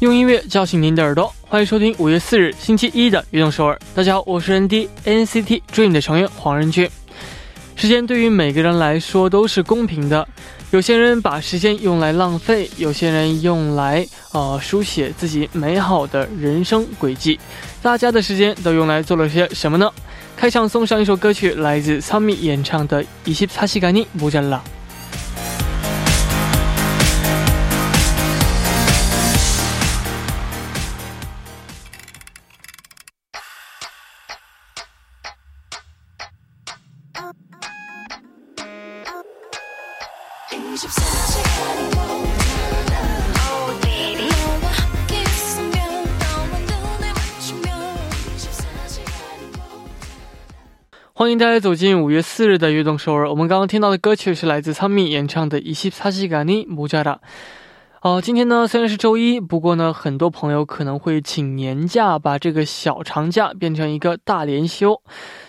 用音乐叫醒您的耳朵， 欢迎收听5月4日星期一的《悦动首尔》。 大家好，我是ND NCT DREAM 的成员黄仁俊。 时间对于每个人来说都是公平的，有些人把时间用来浪费， 有些人用来书写自己美好的人生轨迹。 大家的时间都用来做了些什么呢？ 开场送上一首歌曲， 来自三米演唱的 24시간이 모자라。 欢迎大家走进5月4日的悦动首尔。 我们刚刚听到的歌曲是来自仓密演唱的 24시간이 모자라。 今天呢虽然是周一， 不过呢很多朋友可能会请年假， 把这个小长假变成一个大连休。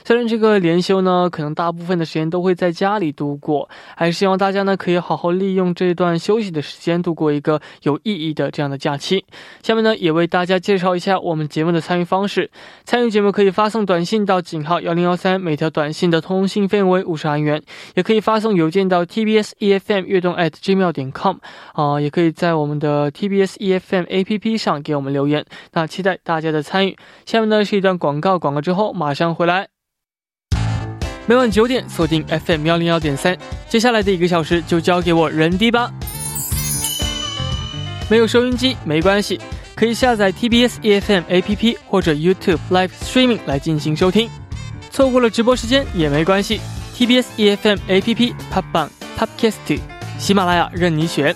虽然这个连休呢可能大部分的时间都会在家里度过， 还是希望大家呢可以好好利用这一段休息的时间，度过一个有意义的这样的假期。 下面呢也为大家介绍一下我们节目的参与方式。 参与节目可以发送短信到井号1013， 每条短信的通信费为 50韩元， 也可以发送邮件到 TBS EFM 悦动@gmail.com， 也可以在我们的 TBS EFM APP 上给我们留言。 那期待大家的参与。 下面呢是一段广告，广告之后 马上回来。 每晚9点， 锁定 FM 101.3。 接下来的1个小时 就交给我人低吧。 没有收音机没关系， 可以下载 TBS EFM APP 或者 YouTube Live Streaming 来进行收听。 错过了直播时间也没关系， TBS EFM APP、 팟빵、 팟캐스트、 喜马拉雅任你选，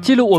记录我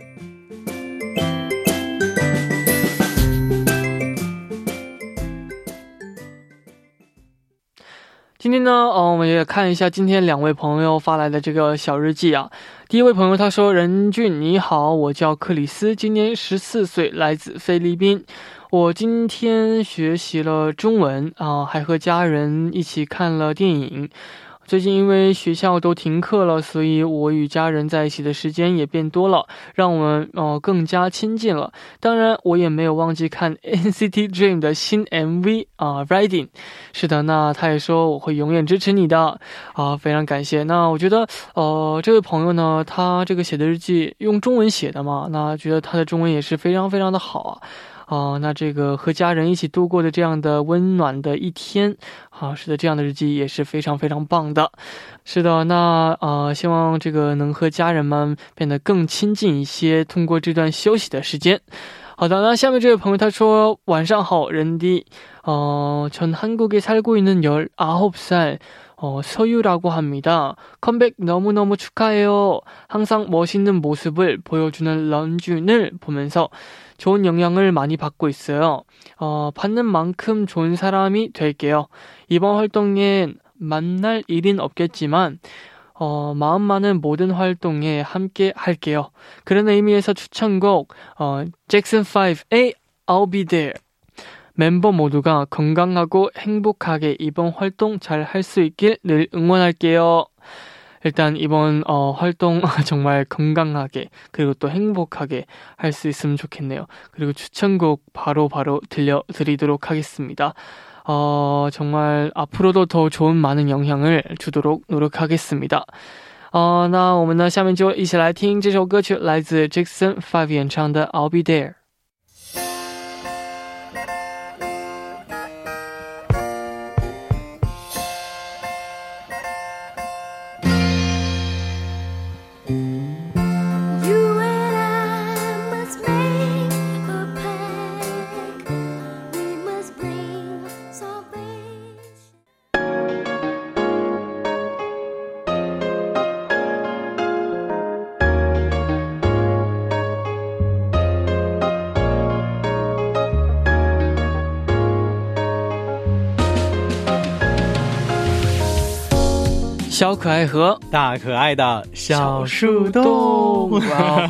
今天呢我们也看一下今天两位朋友发来的这个小日记啊。 第一位朋友他说， 仁俊你好， 我叫克里斯， 今年14岁， 来自菲律宾。 我今天学习了中文， 还和家人一起看了电影。 最近因为学校都停课了， 所以我与家人在一起的时间也变多了， 让我们更加亲近了。 当然我也没有忘记看 NCT DREAM 的新 MV Riding。 是的，那他也说我会永远支持你的。 非常感谢。 那我觉得这位朋友呢， 他这个写的日记用中文写的嘛， 那觉得他的中文也是非常非常的好啊。 那这个和家人一起度过的这样的温暖的一天， 是的，这样的日记也是非常非常棒的。 是的，那希望这个能和家人们变得更亲近一些， 通过这段休息的时间。 好的，那下面这位朋友他说， 晚上好，랜디 전 한국에 살고 있는 19살 서유라고 합니다. 컴백 너무너무 축하해요. 항상 멋있는 모습을 보여주는 런쥔을 보면서 좋은 영향을 많이 받고 있어요. 받는 만큼 좋은 사람이 될게요. 이번 활동에 만날 일은 없겠지만 마음만은 모든 활동에 함께 할게요. 그런 의미에서 추천곡 Jackson Five의 I'll Be There. 멤버 모두가 건강하고 행복하게 이번 활동 잘 할 수 있길 늘 응원할게요. 일단 이번 활동 정말 건강하게 그리고 또 행복하게 할 수 있으면 좋겠네요. 그리고 추천곡 바로 들려드리도록 하겠습니다. 정말 앞으로도 더 좋은 많은 영향을 주도록 노력하겠습니다. 那我们呢下面就一起来听这首歌曲， 来自 Jackson Five 演唱的 I'll Be There。小可爱和大可爱的小树洞，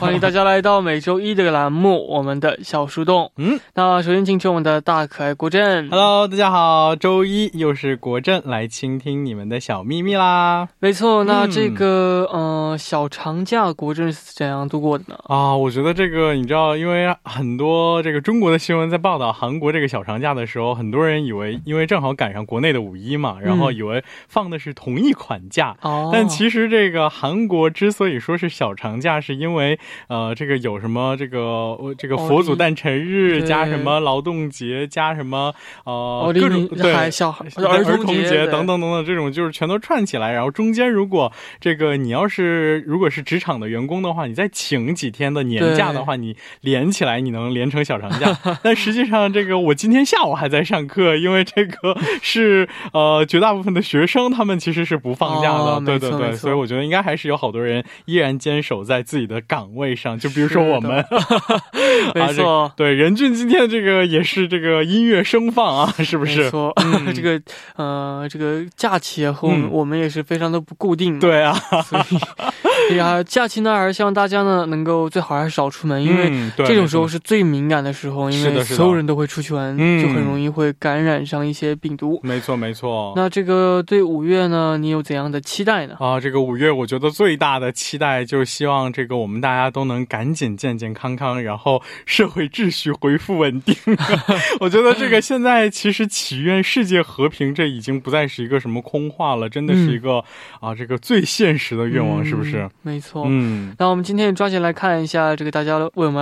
欢迎大家来到每周一的栏目我们的小树洞。那首先请出我们的大可爱国振。 Hello， 我是小长假国振大家来到每周一的栏目我们的小树洞。那首先请出我们的大可爱国振。Hello，大家好，周一又是国振来倾听你们的小秘密啦。没错，那这个假期和我们相信大家为我们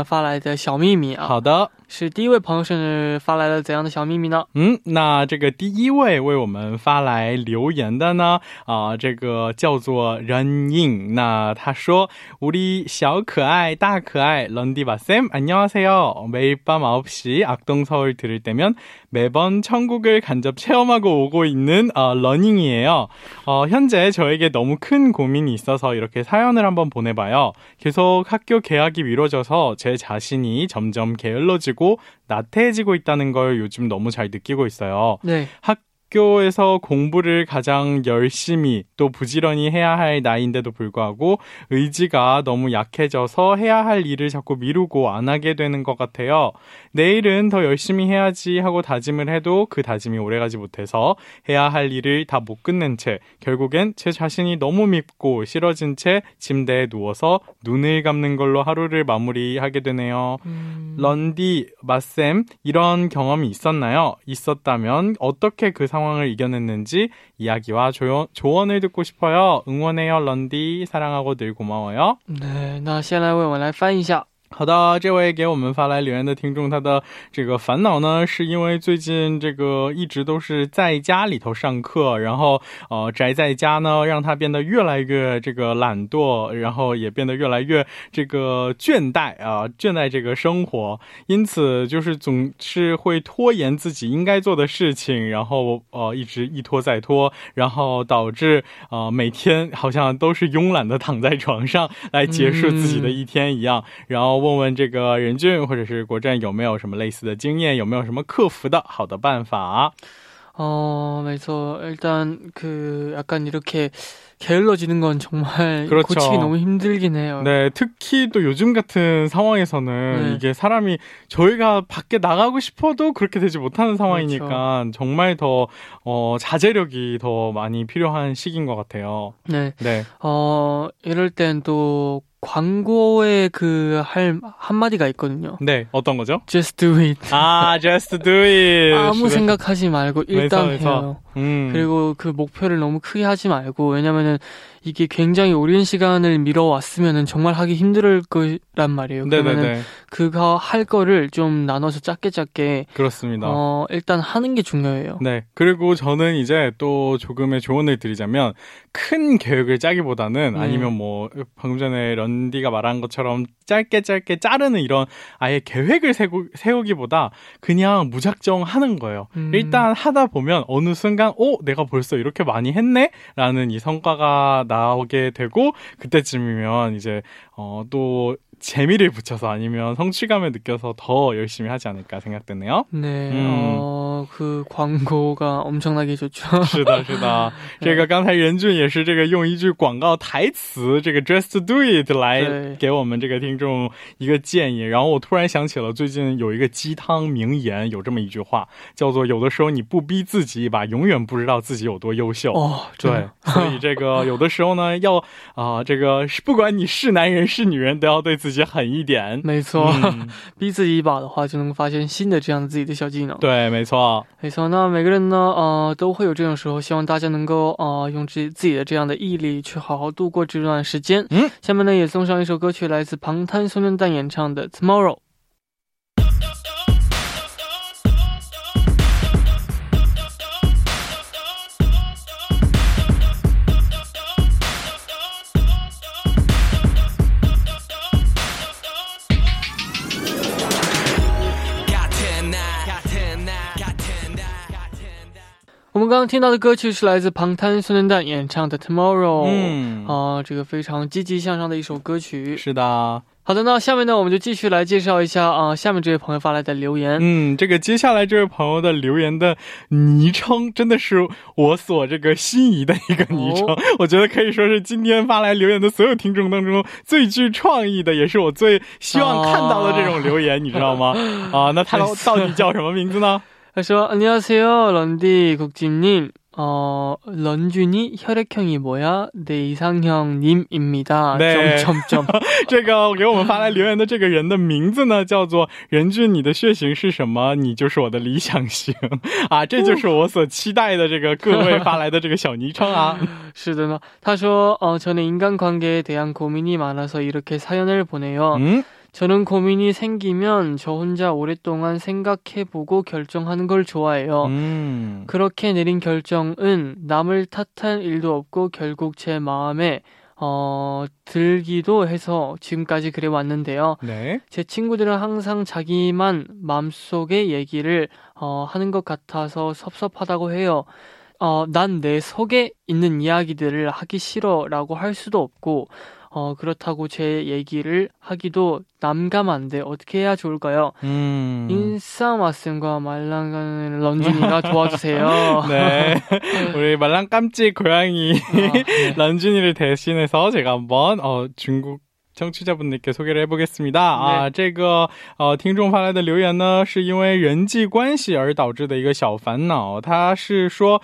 发来的小秘密呢，好的， 是第一位朋友是发来了怎样的小秘密呢？那这个第一位为我们发来留言的呢，这个叫做런잉。那他说 우리 小可爱大可爱 런디바쌤 안녕하세요. 매일 밤 9시 악동서울 들을 때면 매번 천국을 간접 체험하고 오고 있는 러닝이에요. 현재 저에게 너무 큰 고민이 있어서 이렇게 사연을 한번 보내봐요. 계속 학교 개학이 미뤄져서 제 자신이 점점 게을러지고 나태해지고 있다는 걸 요즘 너무 잘 느끼고 있어요. 네. 학교에서 공부를 가장 열심히 또 부지런히 해야 할 나이인데도 불구하고 의지가 너무 약해져서 해야 할 일을 자꾸 미루고 안 하게 되는 것 같아요. 내일은 더 열심히 해야지 하고 다짐을 해도 그 다짐이 오래가지 못해서 해야 할 일을 다 못 끝낸 채 결국엔 제 자신이 너무 밉고 싫어진 채 침대에 누워서 눈을 감는 걸로 하루를 마무리하게 되네요. 런디, 마쌤 이런 경험이 있었나요? 있었다면 어떻게 그 상황을 이겨냈는지 이야기와 조언을 듣고 싶어요. 응원해요, 런디. 사랑하고 늘 고마워요. 네, 那先来为我们来翻译一下。 好的，这位给我们发来留言的听众，他的这个烦恼呢是因为最近这个一直都是在家里头上课，然后宅在家呢让他变得越来越这个懒惰，然后也变得越来越这个倦怠，倦怠这个生活，因此就是总是会拖延自己应该做的事情，然后一直一拖再拖，然后导致每天好像都是慵懒的躺在床上来结束自己的一天一样。然后 问问这个仁俊或者是国振有没有什么类似的经验，有没有什么克服的好的办法？ 맞아요. 일단 약간 이렇게 게을러지는 건 정말 그렇죠. 고치기 너무 힘들긴 해요. 네, 특히 또 요즘 같은 상황에서는 네. 이게 사람이 저희가 밖에 나가고 싶어도 그렇게 되지 못하는 상황이니까 그렇죠. 정말 더 자제력이 더 많이 필요한 시기인 것 같아요. 네, 네. 이럴 땐 또 광고에 그 한마디가 있거든요. 네, 어떤 거죠? Just do it. 아, just do it. 아무 생각하지 말고 일단 해요. 그리고 그 목표를 너무 크게 하지 말고, 왜냐면은 이게 굉장히 오랜 시간을 미뤄왔으면은 정말 하기 힘들 거란 말이에요. 그러면은 그거 할 거를 좀 나눠서 작게 작게. 그렇습니다. 일단 하는 게 중요해요. 네. 그리고 저는 이제 또 조금의 조언을 드리자면 큰 계획을 짜기보다는 아니면 뭐 방금 전에 런디가 말한 것처럼 짧게 자르는 이런 아예 계획을 세우기보다 그냥 무작정 하는 거예요. 일단 하다 보면 어느 순간 내가 벌써 이렇게 많이 했네? 라는 이 성과가 나오게 되고 그때쯤이면 이제 또 재미를 붙여서 아니면 성취감을 느껴서 더 열심히 하지 않을까 생각되네요. 네. 그 광고가 엄청나게 좋죠. 是的，是的。这个刚才仁俊也是这个用一句广告台词，这个 Just Do It 来给我们这个听众一个建议，然后我突然想起了最近有一个鸡汤名言，有这么一句话叫做有的时候你不逼自己把永远不知道自己有多优秀。哦，对，所以这个有的时候呢要这个是不管你是男人是女人都要对自己狠一点。没错，逼自己一把的话就能发现新的这样自己的小技能。对，没错。没错，那每个人呢都会有这种时候，希望大家能够用自己的这样的毅力去好好度过这段时间。下面呢也送上一首歌曲，来自旁滩孙任旦演唱的 Tomorrow。 我们刚刚听到的歌曲是来自旁滩孙任旦演唱的 Tomorrow。 这个非常积极向上的一首歌曲。是的。 好的，那下面呢我们就继续来介绍一下下面这位朋友发来的留言。这个接下来这位朋友的留言的昵称真的是我所这个心仪的一个昵称，我觉得可以说是今天发来留言的所有听众当中最具创意的，也是我最希望看到的这种留言，你知道吗？那他到底叫什么名字呢？ 他说안녕하세요 런디 국진님 런쥔이 혈액형이 뭐야? 내 이상형님입니다. 네. 점점점. 这个给我们发来留言的这个人的名字呢，叫做仁俊，你的血型是什么？你就是我的理想型啊，这就是我所期待的这个各位发来的这个小昵称啊。是的呢。他说저는 인간관계에 대한 고민이 많아서 이렇게 사연을 보내요. 저는 고민이 생기면 저 혼자 오랫동안 생각해보고 결정하는 걸 좋아해요. 그렇게 내린 결정은 남을 탓할 일도 없고 결국 제 마음에 들기도 해서 지금까지 그래 왔는데요. 네. 제 친구들은 항상 자기만 마음속의 얘기를 하는 것 같아서 섭섭하다고 해요. 난 내 속에 있는 이야기들을 하기 싫어라고 할 수도 없고 그렇다고 제 얘기를 하기도 난감한데 어떻게 해야 좋을까요? 인싸마슴과 말랑감 런쥔이가 도와주세요. 네, 우리 말랑깜찍 고양이 런쥔이를 대신해서 제가 한번 중국 청취자분들께 소개를 해보겠습니다. 아, 这个听众发来的留言呢是因为人际关系而导致的一个小烦恼。他是说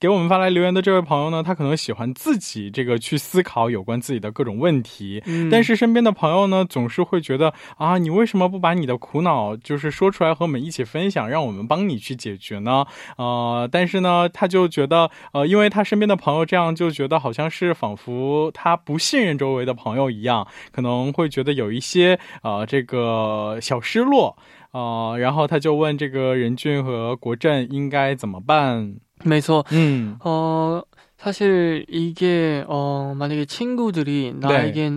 给我们发来留言的这位朋友呢，他可能喜欢自己这个去思考有关自己的各种问题，但是身边的朋友呢总是会觉得啊你为什么不把你的苦恼就是说出来和我们一起分享，让我们帮你去解决呢？但是呢他就觉得因为他身边的朋友这样就觉得好像是仿佛他不信任周围的朋友一样， 可能会觉得有一些这个小失落 然后他就问这个仁俊和国振应该怎么办？没错。 사실 이게 만약에 친구들이 나에게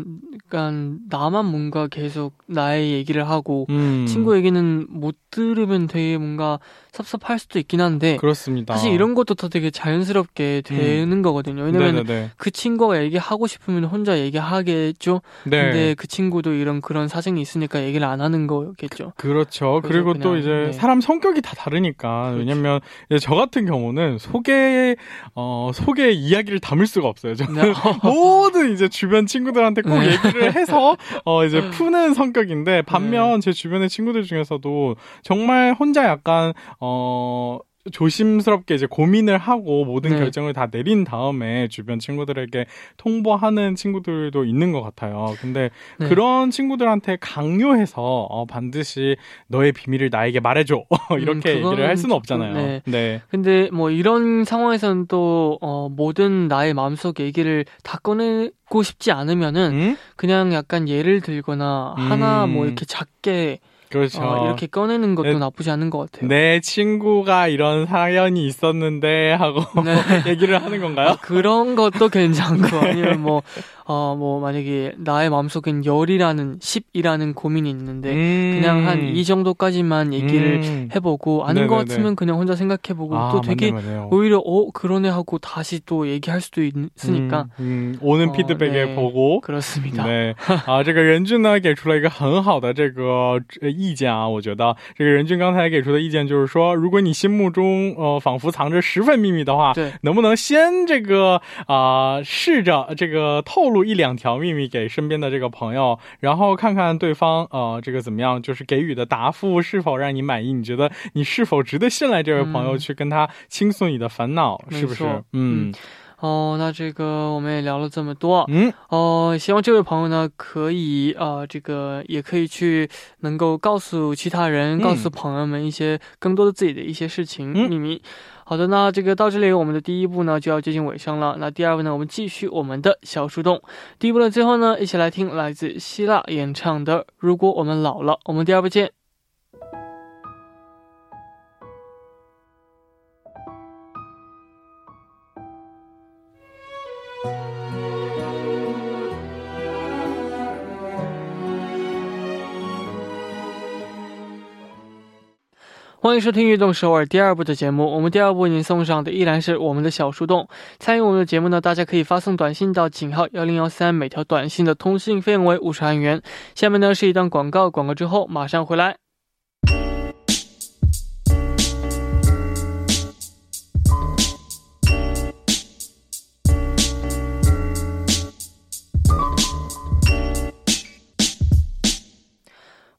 그러니까 나만 뭔가 계속 나의 얘기를 하고 친구 얘기는 못 들으면 되게 뭔가 섭섭할 수도 있긴 한데 그렇습니다. 사실 이런 것도 다 되게 자연스럽게 되는 거거든요. 왜냐면 네네네. 그 친구가 얘기하고 싶으면 혼자 얘기하겠죠. 네. 근데 그 친구도 그런 사정이 있으니까 얘기를 안 하는 거겠죠. 그렇죠. 그리고 또 이제 사람 성격이 다 다르니까. 그렇죠. 왜냐면 저 같은 경우는 속에 이야기를 담을 수가 없어요. 저는 모든 이제 주변 친구들한테 꼭 얘기를 해서 이제 푸는 성격인데 반면 제 주변의 친구들 중에서도 정말 혼자 약간 조심스럽게 이제 고민을 하고 모든 결정을 다 내린 다음에 주변 친구들에게 통보하는 친구들도 있는 것 같아요. 근데 그런 친구들한테 강요해서 반드시 너의 비밀을 나에게 말해줘 이렇게 얘기를 할 수는 없잖아요. 네. 근데 뭐 이런 상황에서는 또 모든 나의 마음속 얘기를 다 꺼내고 싶지 않으면은 그냥 약간 예를 들거나 하나 뭐 이렇게 작게 그렇죠. 이렇게 꺼내는 것도 나쁘지 않은 것 같아요. 내 친구가 이런 사연이 있었는데 하고 얘기를 하는 건가요? 그런 것도 괜찮고 아니면 뭐 뭐 만약에 나의 마음속엔 열이라는 10이라는 고민이 있는데 그냥 한 이 정도까지만 얘기를 해보고 아닌 네네네. 것 같으면 그냥 혼자 생각해보고 또 되게 맞네요. 오히려 그러네 하고 다시 또 얘기할 수도 있으니까 오는 피드백에 네. 보고 그렇습니다. 네. 아, 这个任俊呢给出了一个很好的这个意见啊，我觉得这个任俊刚才也给出了意见，就是说如果你心目中仿佛藏着十份秘密的话，能不能先这个试着透露一两条秘密给身边的这个朋友，然后看看对方这个怎么样，就是给予的答复是否让你满意，你觉得你是否值得信赖这位朋友去跟他倾诉你的烦恼，是不是？ 那这个我们也聊了这么多，也可以去能够告诉其他人告诉朋友们一些更多的自己的一些事情秘密。 好的，那这个到这里我们的第一部呢就要接近尾声了，那第二部呢我们继续我们的小树洞，第一部的最后呢一起来听来自希腊演唱的《如果我们老了》，我们第二部见。 欢迎收听运动首尔第二部的节目，我们第二部为您送上的依然是我们的小树洞。参与我们的节目呢，大家可以发送短信到井号 1013， 每条短信的通信费用为 50韩元。 下面呢是一段广告，广告之后马上回来。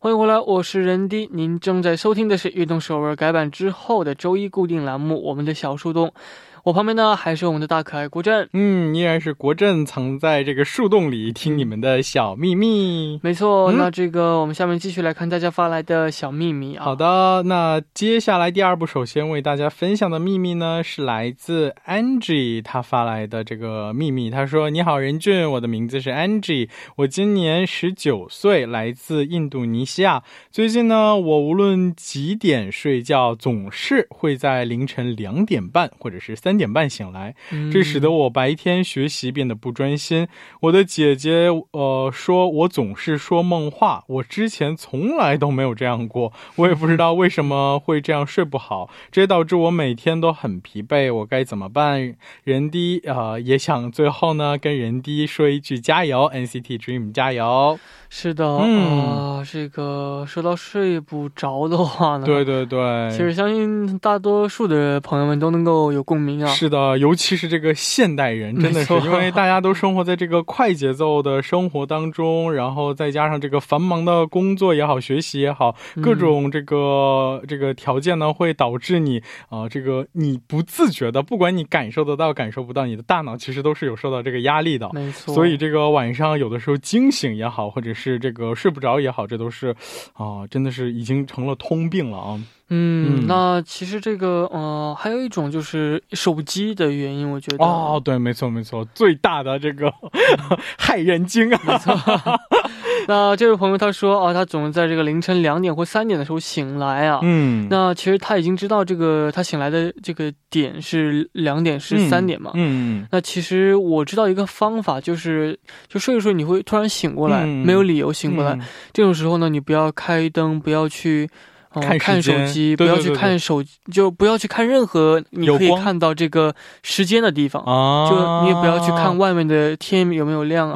欢迎回来，我是仁D，您正在收听的是运动首尔改版之后的周一固定栏目，我们的小树洞。 我旁边呢还是我们的大可爱国振，依然是国振藏在这个树洞里听你们的小秘密。没错，那这个我们下面继续来看大家发来的小秘密啊。好的，那接下来第二部首先为大家分享的秘密呢是来自 Angie 她发来的这个秘密，她说你好仁俊，我的名字是 Angie， 我今年19岁， 来自印度尼西亚。最近呢我无论几点睡觉总是会在凌晨2点半或者是3 点半醒来，这使得我白天学习变得不专心，我的姐姐说我总是说梦话，我之前从来都没有这样过，我也不知道为什么会这样睡不好，这导致我我每天都很疲惫，我该怎么办？仁D也想最后呢跟仁D说一句加油， NCT Dream 加油。 是的，这个说到睡不着的话呢，对对对，其实相信大多数的朋友们都能够有共鸣啊。是的，尤其是这个现代人真的是因为大家都生活在这个快节奏的生活当中，然后再加上这个繁忙的工作也好学习也好，各种这个条件呢会导致你不自觉的不管你感受得到感受不到你的大脑其实都是有受到这个压力的，所以这个晚上有的时候惊醒也好， 或者是这个睡不着也好，这都是真的是已经成了通病了啊。 那其实这个还有一种就是手机的原因，我觉得对没错没错，最大的这个害人精啊。那这位朋友他说他总在这个凌晨2点或3点的时候醒来啊，那其实他已经知道这个他醒来的这个点是2点是3点嘛，那其实我知道一个方法，就是就睡一睡你会突然醒过来没有理由醒过来，这种时候呢你不要开灯，不要去 看手机，不要去看任何你可以看到这个时间的地方，就你也不要去看外面的天有没有亮。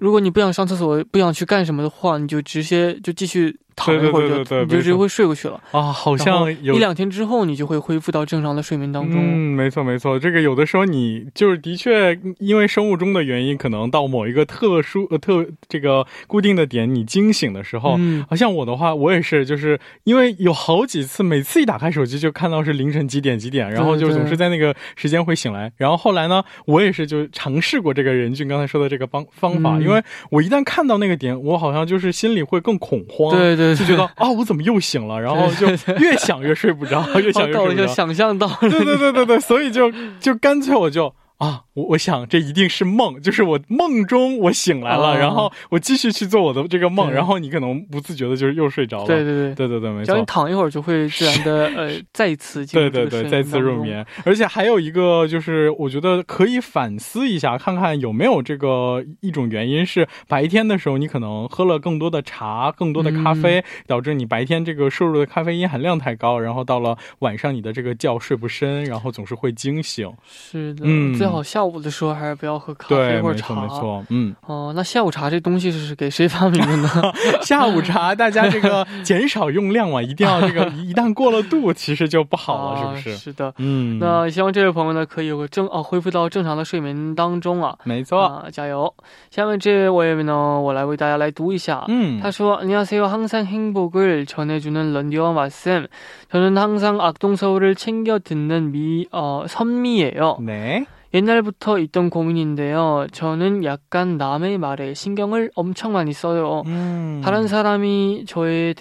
如果你不想上厕所不想去干什么的话，你就直接就继续 躺一会儿就直接会睡过去了。好像一两天之后你就会恢复到正常的睡眠当中。没错没错，这个有的时候你就是的确因为生物钟的原因可能到某一个特殊固定的点你惊醒的时候，像我的话我也是就是因为有好几次每次一打开手机就看到是凌晨几点几点，然后就总是在那个时间会醒来，然后后来呢我也是就是尝试过这个仁俊刚才说的这个方法，因为我一旦看到那个点我好像就是心里会更恐慌， 就觉得我怎么又醒了，然后就越想越睡不着，越想越睡不着，到了就想象到，对对对对对，所以就干脆我就我想这一定是梦， 就是我梦中我醒来了， 然后我继续去做我的这个梦， 然后你可能不自觉的就是又睡着了。 对，没错， 只要你躺一会儿就会自然的再一次进入这个再次入眠。 而且还有一个就是我觉得可以反思一下， 看看有没有这个一种原因是 白天的时候你可能喝了更多的茶， 更多的咖啡， 导致你白天这个摄入的咖啡因含量太高， 然后到了晚上你的这个觉睡不深， 然后总是会惊醒。 是的，最好下午的时候还是不要喝咖啡或者茶。那下午茶这东西是给谁发明的呢？ 下午茶大家这个减少用量嘛， 一定要这个一旦过了度， 其实就不好了，是不是？是的，那希望这位朋友呢可以恢复到正常的睡眠当中啊，没错，加油。 下面这位呢我来为大家来读一下。 他说 안녕하세요. 항상 행복을 전해주는 런디와 왓쌤, 저는 항상 악동서울을 챙겨 듣는 선미예요. 네. 옛날부터 있던 고민인데요. 저는 약간 남의 말에 신경을 엄청 많이 써요. 다른 사람이 저에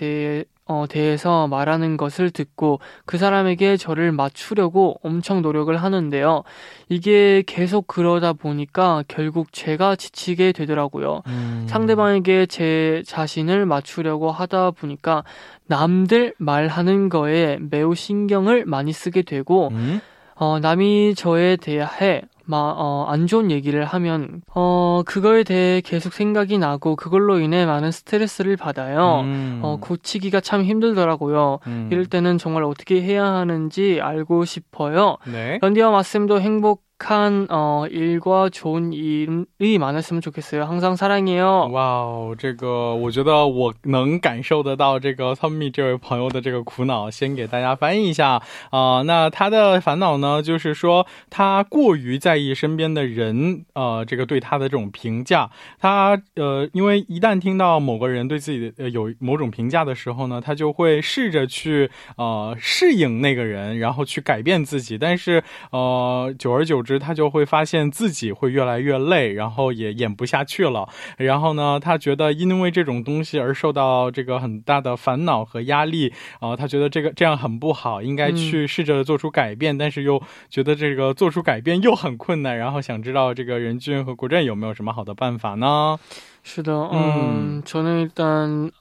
대해서 말하는 것을 듣고 그 사람에게 저를 맞추려고 엄청 노력을 하는데요. 이게 계속 그러다 보니까 결국 제가 지치게 되더라고요. 상대방에게 제 자신을 맞추려고 하다 보니까 남들 말하는 거에 매우 신경을 많이 쓰게 되고 남이 저에 대해 안 좋은 얘기를 하면 그거에 대해 계속 생각이 나고 그걸로 인해 많은 스트레스를 받아요. 고치기가 참 힘들더라고요. 이럴 때는 정말 어떻게 해야 하는지 알고 싶어요. 런디와 말씀도 행복한 일과 좋은 일이 많았으면 좋겠어요. 항상 사랑해요. 와우, 这个我觉得我能感受得到这个Sunmi这位朋友的这个苦恼，先给大家翻译一下。那他的烦恼呢就是说他过于在意身边的人这个对他的这种评价，他因为一旦听到某个人对自己有某种评价的时候呢，他就会试着去适应那个人，然后去改变自己，但是久而久之 他就会发现自己会越来越累，然后也演不下去了，然后呢他觉得因为这种东西而受到这个很大的烦恼和压力，他觉得这样很不好，应该去试着做出改变， 但是又觉得这个做出改变又很困难， 然后想知道这个仁俊和国振有没有什么好的办法呢？是的，저는 일단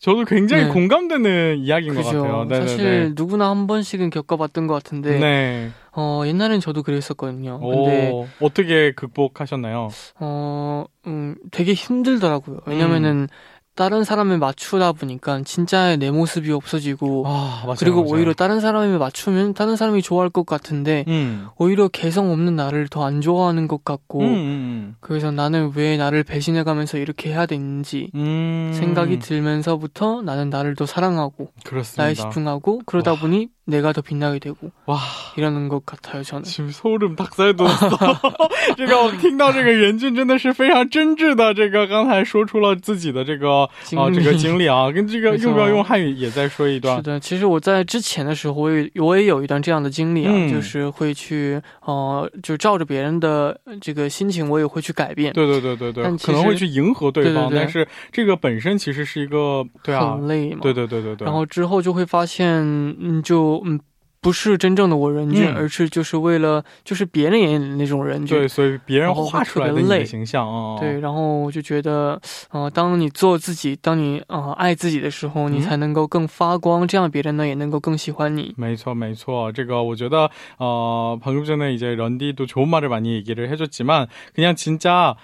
저도 굉장히 공감되는 이야기인 그죠. 것 같아요. 네네네. 사실 누구나 한 번씩은 겪어봤던 것 같은데 옛날엔 저도 그랬었거든요. 근데 어떻게 극복하셨나요? 되게 힘들더라고요. 왜냐면은 다른 사람을 맞추다 보니까 진짜 내 모습이 없어지고 맞아요, 그리고 맞아요. 오히려 다른 사람을 맞추면 다른 사람이 좋아할 것 같은데 오히려 개성 없는 나를 더 안 좋아하는 것 같고 그래서 나는 왜 나를 배신해가면서 이렇게 해야 되는지 생각이 들면서부터 나는 나를 더 사랑하고 그렇습니다. 나에 집중하고 그러다 보니 내가 더 빛나게 되고 이러는 것 같아요. 저는 지금 소름 닭살 돋았어. 这个听到这个人俊真的是非常真挚的这个刚才说出了自己的这个经历啊，跟这个用不用汉语也在说一段。是的，其实我在之前的时候我也有一段这样的经历啊，就是会去照着别人的这个心情我也会去改变，对对对对对，可能会去迎合对方，但是这个本身其实是一个对很累嘛，对对对对对，然后之后就会发现不是真正的我人，而是就是为了就是别人演的那种人，对，所以别人画出来的你的形象啊。对，然后我就觉得当你做自己，当你爱自己的时候，你才能够更发光，这样别人呢也能够更喜欢你。没错没错，这个我觉得방금 전에 이제 런디도 좋은 말을 많이 얘기를 해줬지만 그냥 진짜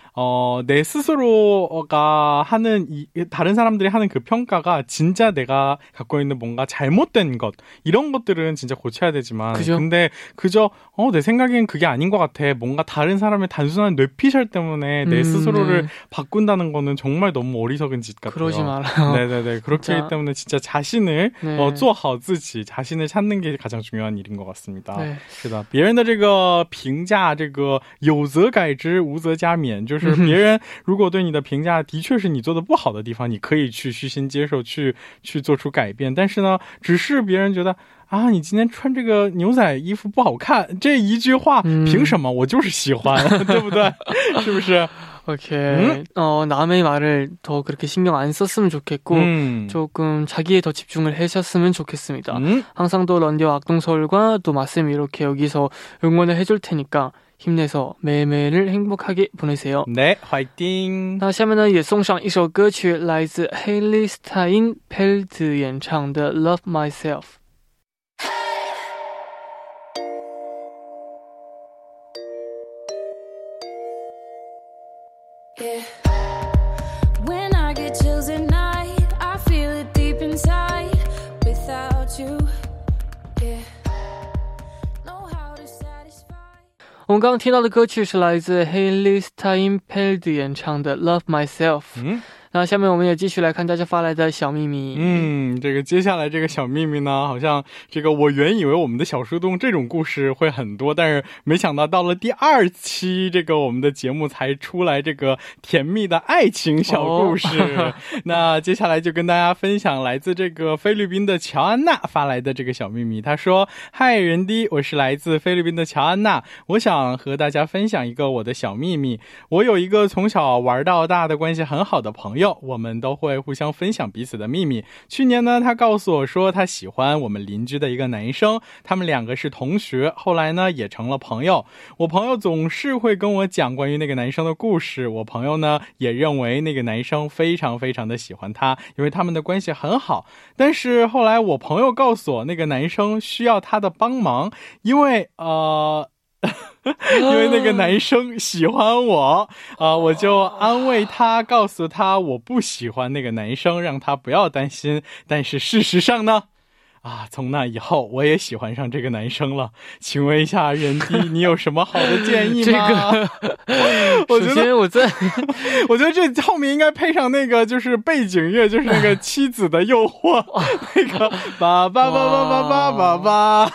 내 스스로가 하는 다른 사람들이 하는 그 평가가 진짜 내가 갖고 있는 뭔가 잘못된 것 이런 것들은 진짜 고쳐야 되지만 근데 그저 내 생각엔 그게 아닌 것 같아. 뭔가 다른 사람의 단순한 뇌피셜 때문에 내 스스로를 바꾼다는 거는 정말 너무 어리석은 짓 같아요. 그러지 말아요. 네네네. 그렇기 때문에 진짜 자신을 做好自己, 자신을 찾는 게 가장 중요한 일인 것 같습니다. 네. 别人的这个评价这个有则改之无则加勉，就是别人如果对你的评价的确是你做的不好的地方，你可以去虚心接受，去做出改变。但是呢只是别人觉得 你今天穿这个牛仔衣服不好看，这一句话凭什么？我就是喜欢，对不对？是不是？ 이렇게 남의 말을 더 그렇게 신경 안 썼으면 좋겠고 조금 자기에 더 집중을 하셨으면 좋겠습니다. 항상 또 런디와 악동서울과 또 마쌤이 이렇게 여기서 응원을 해줄 테니까 힘내서 매일매일을 행복하게 보내세요. 네, 화이팅! 那下面呢也送上一首歌曲来自 Haley Steinfeld 演唱的 Love Myself. Yeah. When I get chills at night, I feel it deep inside. Without you, yeah. 我们刚刚听到的歌曲是来自 Haley Steinfeld 演唱的 Love Myself。 那下面我们也继续来看大家发来的小秘密。这个接下来这个小秘密呢好像这个我原以为我们的小树洞这种故事会很多，但是没想到到了第二期这个我们的节目才出来这个甜蜜的爱情小故事。那接下来就跟大家分来自这个菲律宾的乔安娜发来的这个小秘密，她说嗨人迪，我是来自菲律宾的乔安娜，我想和大家分享一个我的小秘密。我有一个从小玩到大的关系很好的朋友， 我们都会互相分享彼此的秘密。去年呢，他告诉我说他喜欢我们邻居的一个男生，他们两个是同学，后来呢也成了朋友。我朋友总是会跟我讲关于那个男生的故事，我朋友呢也认为那个男生非常非常的喜欢他，因为他们的关系很好。但是后来我朋友告诉我那个男生需要他的帮忙，因为 因为那个男生喜欢我，我就安慰他，告诉他我不喜欢那个男生，让他不要担心。但是事实上呢 从那以后我也喜欢上这个男生了，请问一下人迪你有什么好的建议吗？这个我觉得这后面应该配上那个就是背景乐，就是那个妻子的诱惑，那个爸爸爸爸爸爸爸爸。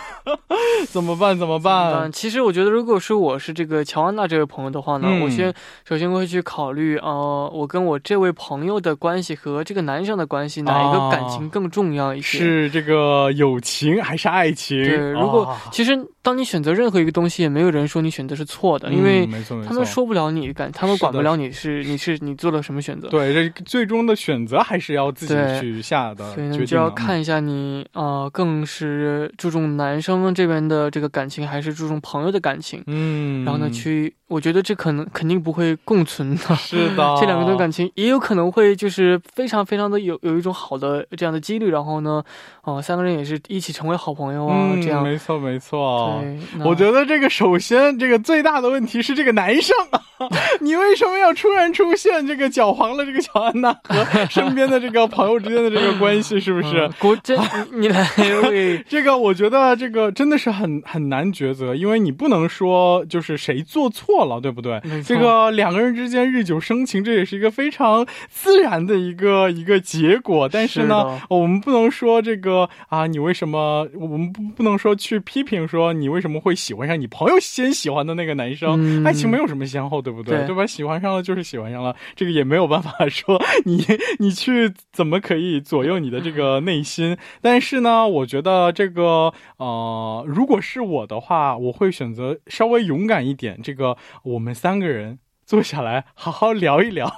怎么办怎么办？其实我觉得如果是我是这个乔安娜这位朋友的话呢，我先首先会去考虑我跟我这位朋友的关系和这个男生的关系哪一个感情更重要一些。是 这个友情还是爱情，如果其实当你选择任何一个东西也没有人说你选的是错的，因为他们说不了你感他们管不了你是你做了什么选择，对，最终的选择还是要自己去下的，就要看一下你更是注重男生这边的这个感情还是注重朋友的感情，然后呢去我觉得这可能肯定不会共存的，是的，这两个感情也有可能会就是非常非常的有一种好的这样的几率，然后呢三个人也是 一起成为好朋友啊，这样没错没错。我觉得这个首先这个最大的问题是这个男生，你为什么要突然出现这个搅黄了这个乔安娜和身边的这个朋友之间的这个关系，是不是？这个我觉得这个真的是很难抉择，因为你不能说就是谁做错了，对不对？这个两个人之间日久生情，这也是一个非常自然的一个结果。但是呢， 我们不能说去批评说你为什么会喜欢上你朋友先喜欢的那个男生，爱情没有什么先后，对不对？对吧？喜欢上了就是喜欢上了，这个也没有办法说你去怎么可以左右你的这个内心。但是呢，我觉得这个如果是我的话，我会选择稍微勇敢一点，这个我们三个人 坐下来好好聊一聊，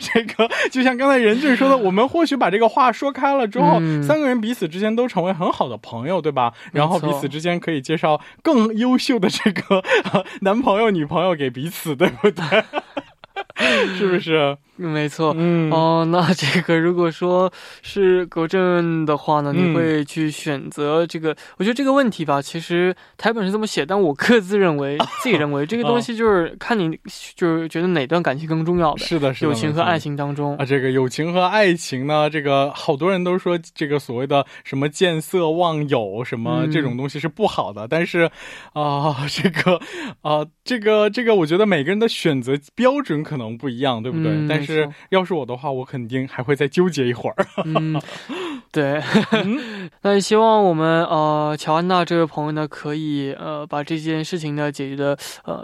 这个就像刚才任俊说的，我们或许把这个话说开了之后，三个人彼此之间都成为很好的朋友，对吧？然后彼此之间可以介绍更优秀的这个男朋友女朋友给彼此，对不对？是不是？ 没错，那这个如果说是狗正的话呢，你会去选择这个，我觉得这个问题吧，其实台本是这么写，但我个自认为自己认为这个东西就是看你就是觉得哪段感情更重要，是的，友情和爱情当中啊，这个友情和爱情呢，这个好多人都说这个所谓的什么见色忘友什么这种东西是不好的，但是这个我觉得每个人的选择标准可能不一样，对不对？ 但是要是我的话我肯定还会再纠结一会儿。对，那也希望我们乔安娜这个朋友呢可以把这件事情呢解决的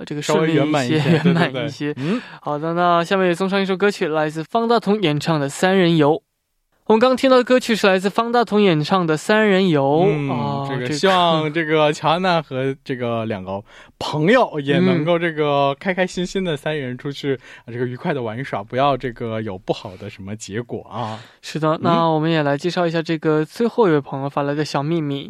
这个稍微圆满一些。好的，那下面也送上一首歌曲，来自方大同演唱的《三人游》。我们刚听到歌曲是来自方大同演唱的《三人游》，这个希望这个乔安娜和这个两个朋友也能够这个开开心心的三人出去，这个愉快的玩耍，不要这个有不好的什么结果啊。是的，那我们也来介绍一下这个最后一位朋友发来的小秘密。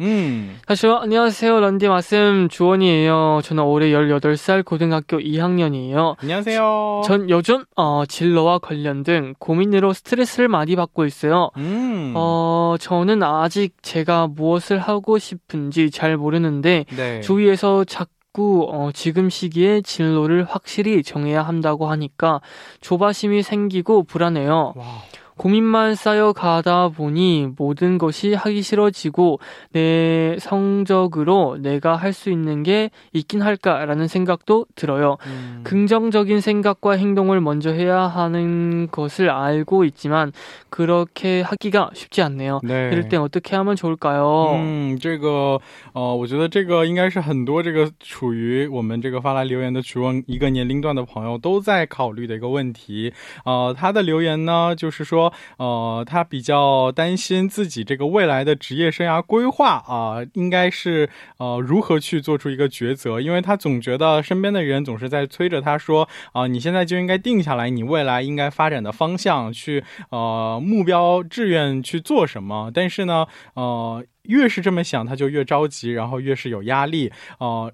他说안녕하세요 런디 마쌤 주원이에요. 저는 올해 18살 고등학교 2학년이에요. 안녕하세요. 전 요즘 진로와 관련된 고민으로 스트레스를 많이 받고 있어요. 저는 아직 제가 무엇을 하고 싶은지 잘 모르는데 네. 주위에서 자꾸 지금 시기에 진로를 확실히 정해야 한다고 하니까 조바심이 생기고 불안해요. 와우. 고민만 쌓여가다 보니 모든 것이 하기 싫어지고 내 성적으로 내가 할 수 있는 게 있긴 할까라는 생각도 들어요. 긍정적인 생각과 행동을 먼저 해야 하는 것을 알고 있지만 그렇게 하기가 쉽지 않네요. 네. 이럴 땐 어떻게 하면 좋을까요? 这个我觉得这个应该是很多这个处于我们这个发来留言的主文一个年龄段的朋友都在考虑的一个问题。他的留言呢就是说 他比较担心自己这个未来的职业生涯规划，应该是如何去做出一个抉择，因为他总觉得身边的人总是在催着他说，你现在就应该定下来，你未来应该发展的方向去目标志愿去做什么，但是呢 越是这么想，他就越着急，然后越是有压力，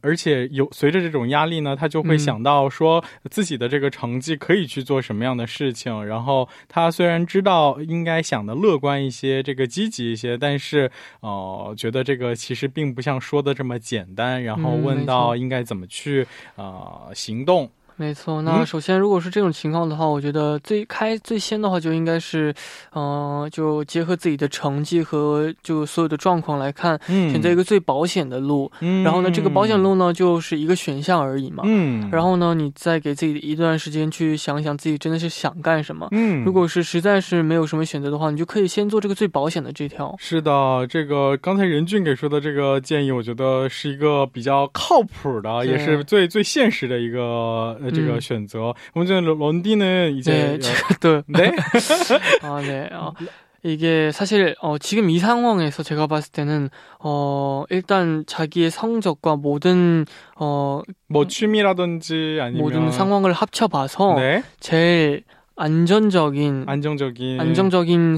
而且随着这种压力呢，他就会想到说自己的这个成绩可以去做什么样的事情，然后他虽然知道应该想的乐观一些，这个积极一些，但是觉得这个其实并不像说的这么简单，然后问到应该怎么去行动。 没错，那首先如果是这种情况的话，我觉得最先的话就应该是就结合自己的成绩和就所有的状况来看，选择一个最保险的路这个选项而已选择一选择，然后呢这个保险路呢就是一个选项而已嘛，然后呢你再给自己一段时间去想想自己真的是想干什么。如果是实在是没有什么选择的话，你就可以先做这个最保险的这条。是的，这个刚才仁俊给说的这个建议我觉得是一个比较靠谱的也是最现实的一个 这个选择我们런디는 이제 네, 이게 사실 지금 이 상황에서 제가 봤을 때는 일단 자기의 성적과 모든 뭐 취미라든지 아니면 모든 상황을 합쳐봐서 네? 제일 안정적인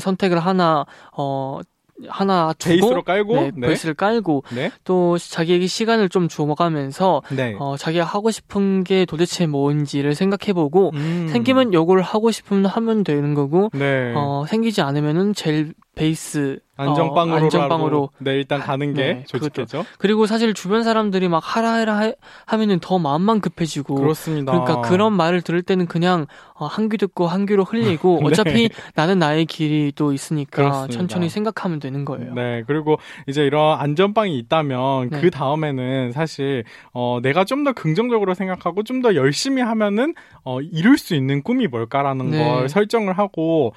선택을 하나 두고 베이스로 깔고 네, 네. 베이스를 깔고 네. 또 자기에게 시간을 좀 주어가면서 네. 자기가 하고 싶은 게 도대체 뭔지를 생각해보고 생기면 요걸 하고 싶으면 하면 되는 거고 네. 생기지 않으면은 제일 베이스 안전빵으로 네, 일단 가는 게 네, 좋겠죠. 그리고 사실 주변 사람들이 막 하라 하면은 더 마음만 급해지고 그렇습니다. 그러니까 그런 말을 들을 때는 그냥 한 귀 듣고 한 귀로 흘리고 네. 어차피 나는 나의 길이 또 있으니까 그렇습니다. 천천히 생각하면 되는 거예요. 네, 그리고 이제 이런 안전빵이 있다면 네. 그 다음에는 사실 내가 좀 더 긍정적으로 생각하고 좀 더 열심히 하면은 이룰 수 있는 꿈이 뭘까라는 네. 걸 설정을 하고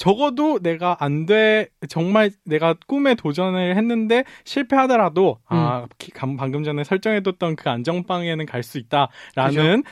적어도 내가 안 돼 정말 내가 꿈에 도전을 했는데 실패하더라도 방금 전에 설정해뒀던 그 안정빵에는 갈 수 있다라는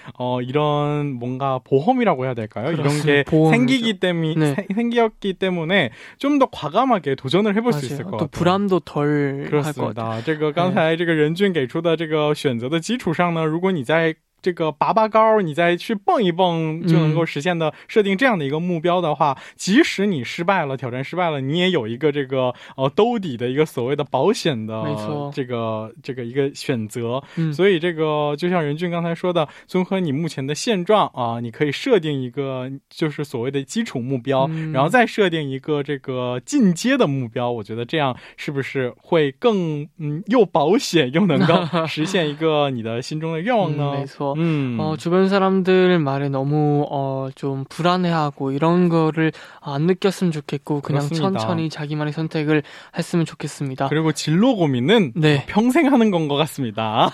이런 뭔가 보험이라고 해야 될까요? 그렇습니다. 이런 게 생기기 때문에 좀 더 과감하게 도전을 해볼 맞아요. 수 있을 것 같아요. 또 불안도 덜 할 것 같아요. 这个刚才这个仁俊给出的这个选择的基础上呢，如果你在 这个拔高你再去蹦一蹦就能够实现的设定这样的一个目标的话，即使你失败了挑战失败了，你也有一个这个兜底的一个所谓的保险的这个一个选择，所以这个就像仁俊刚才说的，综合你目前的现状啊，你可以设定一个就是所谓的基础目标，然后再设定一个近阶的目标，我觉得这样是不是会更又保险又能够实现一个你的心中的愿望呢？没错。 주변 사람들 말에 너무 좀 불안해하고 이런 거를 안 느꼈으면 좋겠고 그냥 그렇습니다. 천천히 자기만의 선택을 했으면 좋겠습니다. 그리고 진로 고민은 네. 평생 하는 건 것 같습니다.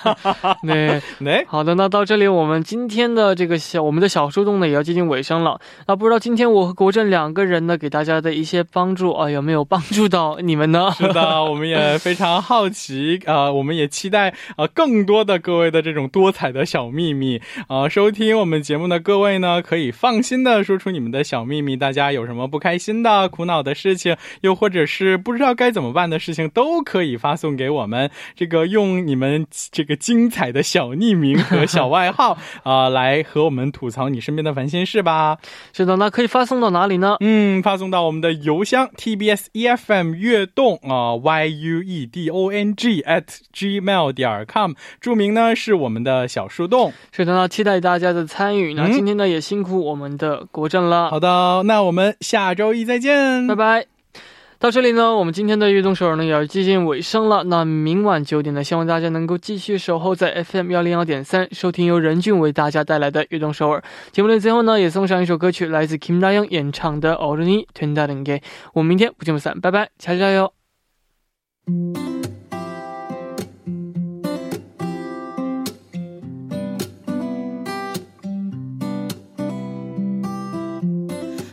네. 네. 好的，那到这里我们今天的这个我们的小树洞呢也要接近尾声了。那不知道今天我和国振两个人呢给大家的一些帮助有没有帮助到你们呢？是的，我们也非常好奇，我们也期待更多的各位的这种多彩的小秘密秘密啊！收听我们节目的各位呢，可以放心的说出你们的小秘密，大家有什么不开心的、苦恼的事情，又或者是不知道该怎么办的事情，都可以发送给我们。这个用你们这个精彩的小匿名和小外号啊，来和我们吐槽你身边的烦心事吧。是的，那可以发送到哪里呢？发送到我们的邮箱 TBS EFM 悦动啊 yuedong@gmail.com， 注明呢是我们的小树洞。是的呢，期待大家的参与。那今天呢也辛苦我们的国政了。好的，那我们下周一再见，拜拜。到这里呢，我们今天的悦动首尔呢也要接近尾声了。那明晚9点呢，希望大家能够继续守候在 FM101.3 收听由仁俊为大家带来的悦动首尔节目。的最后呢也送上一首歌曲，来自 Kim Dae Young 演唱的어른이 된다는 게。 我们明天不见不散，拜拜，下期加油。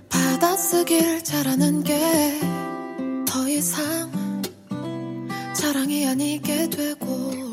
받아쓰길 잘하는 게 더 이상 자랑이 아니게 되고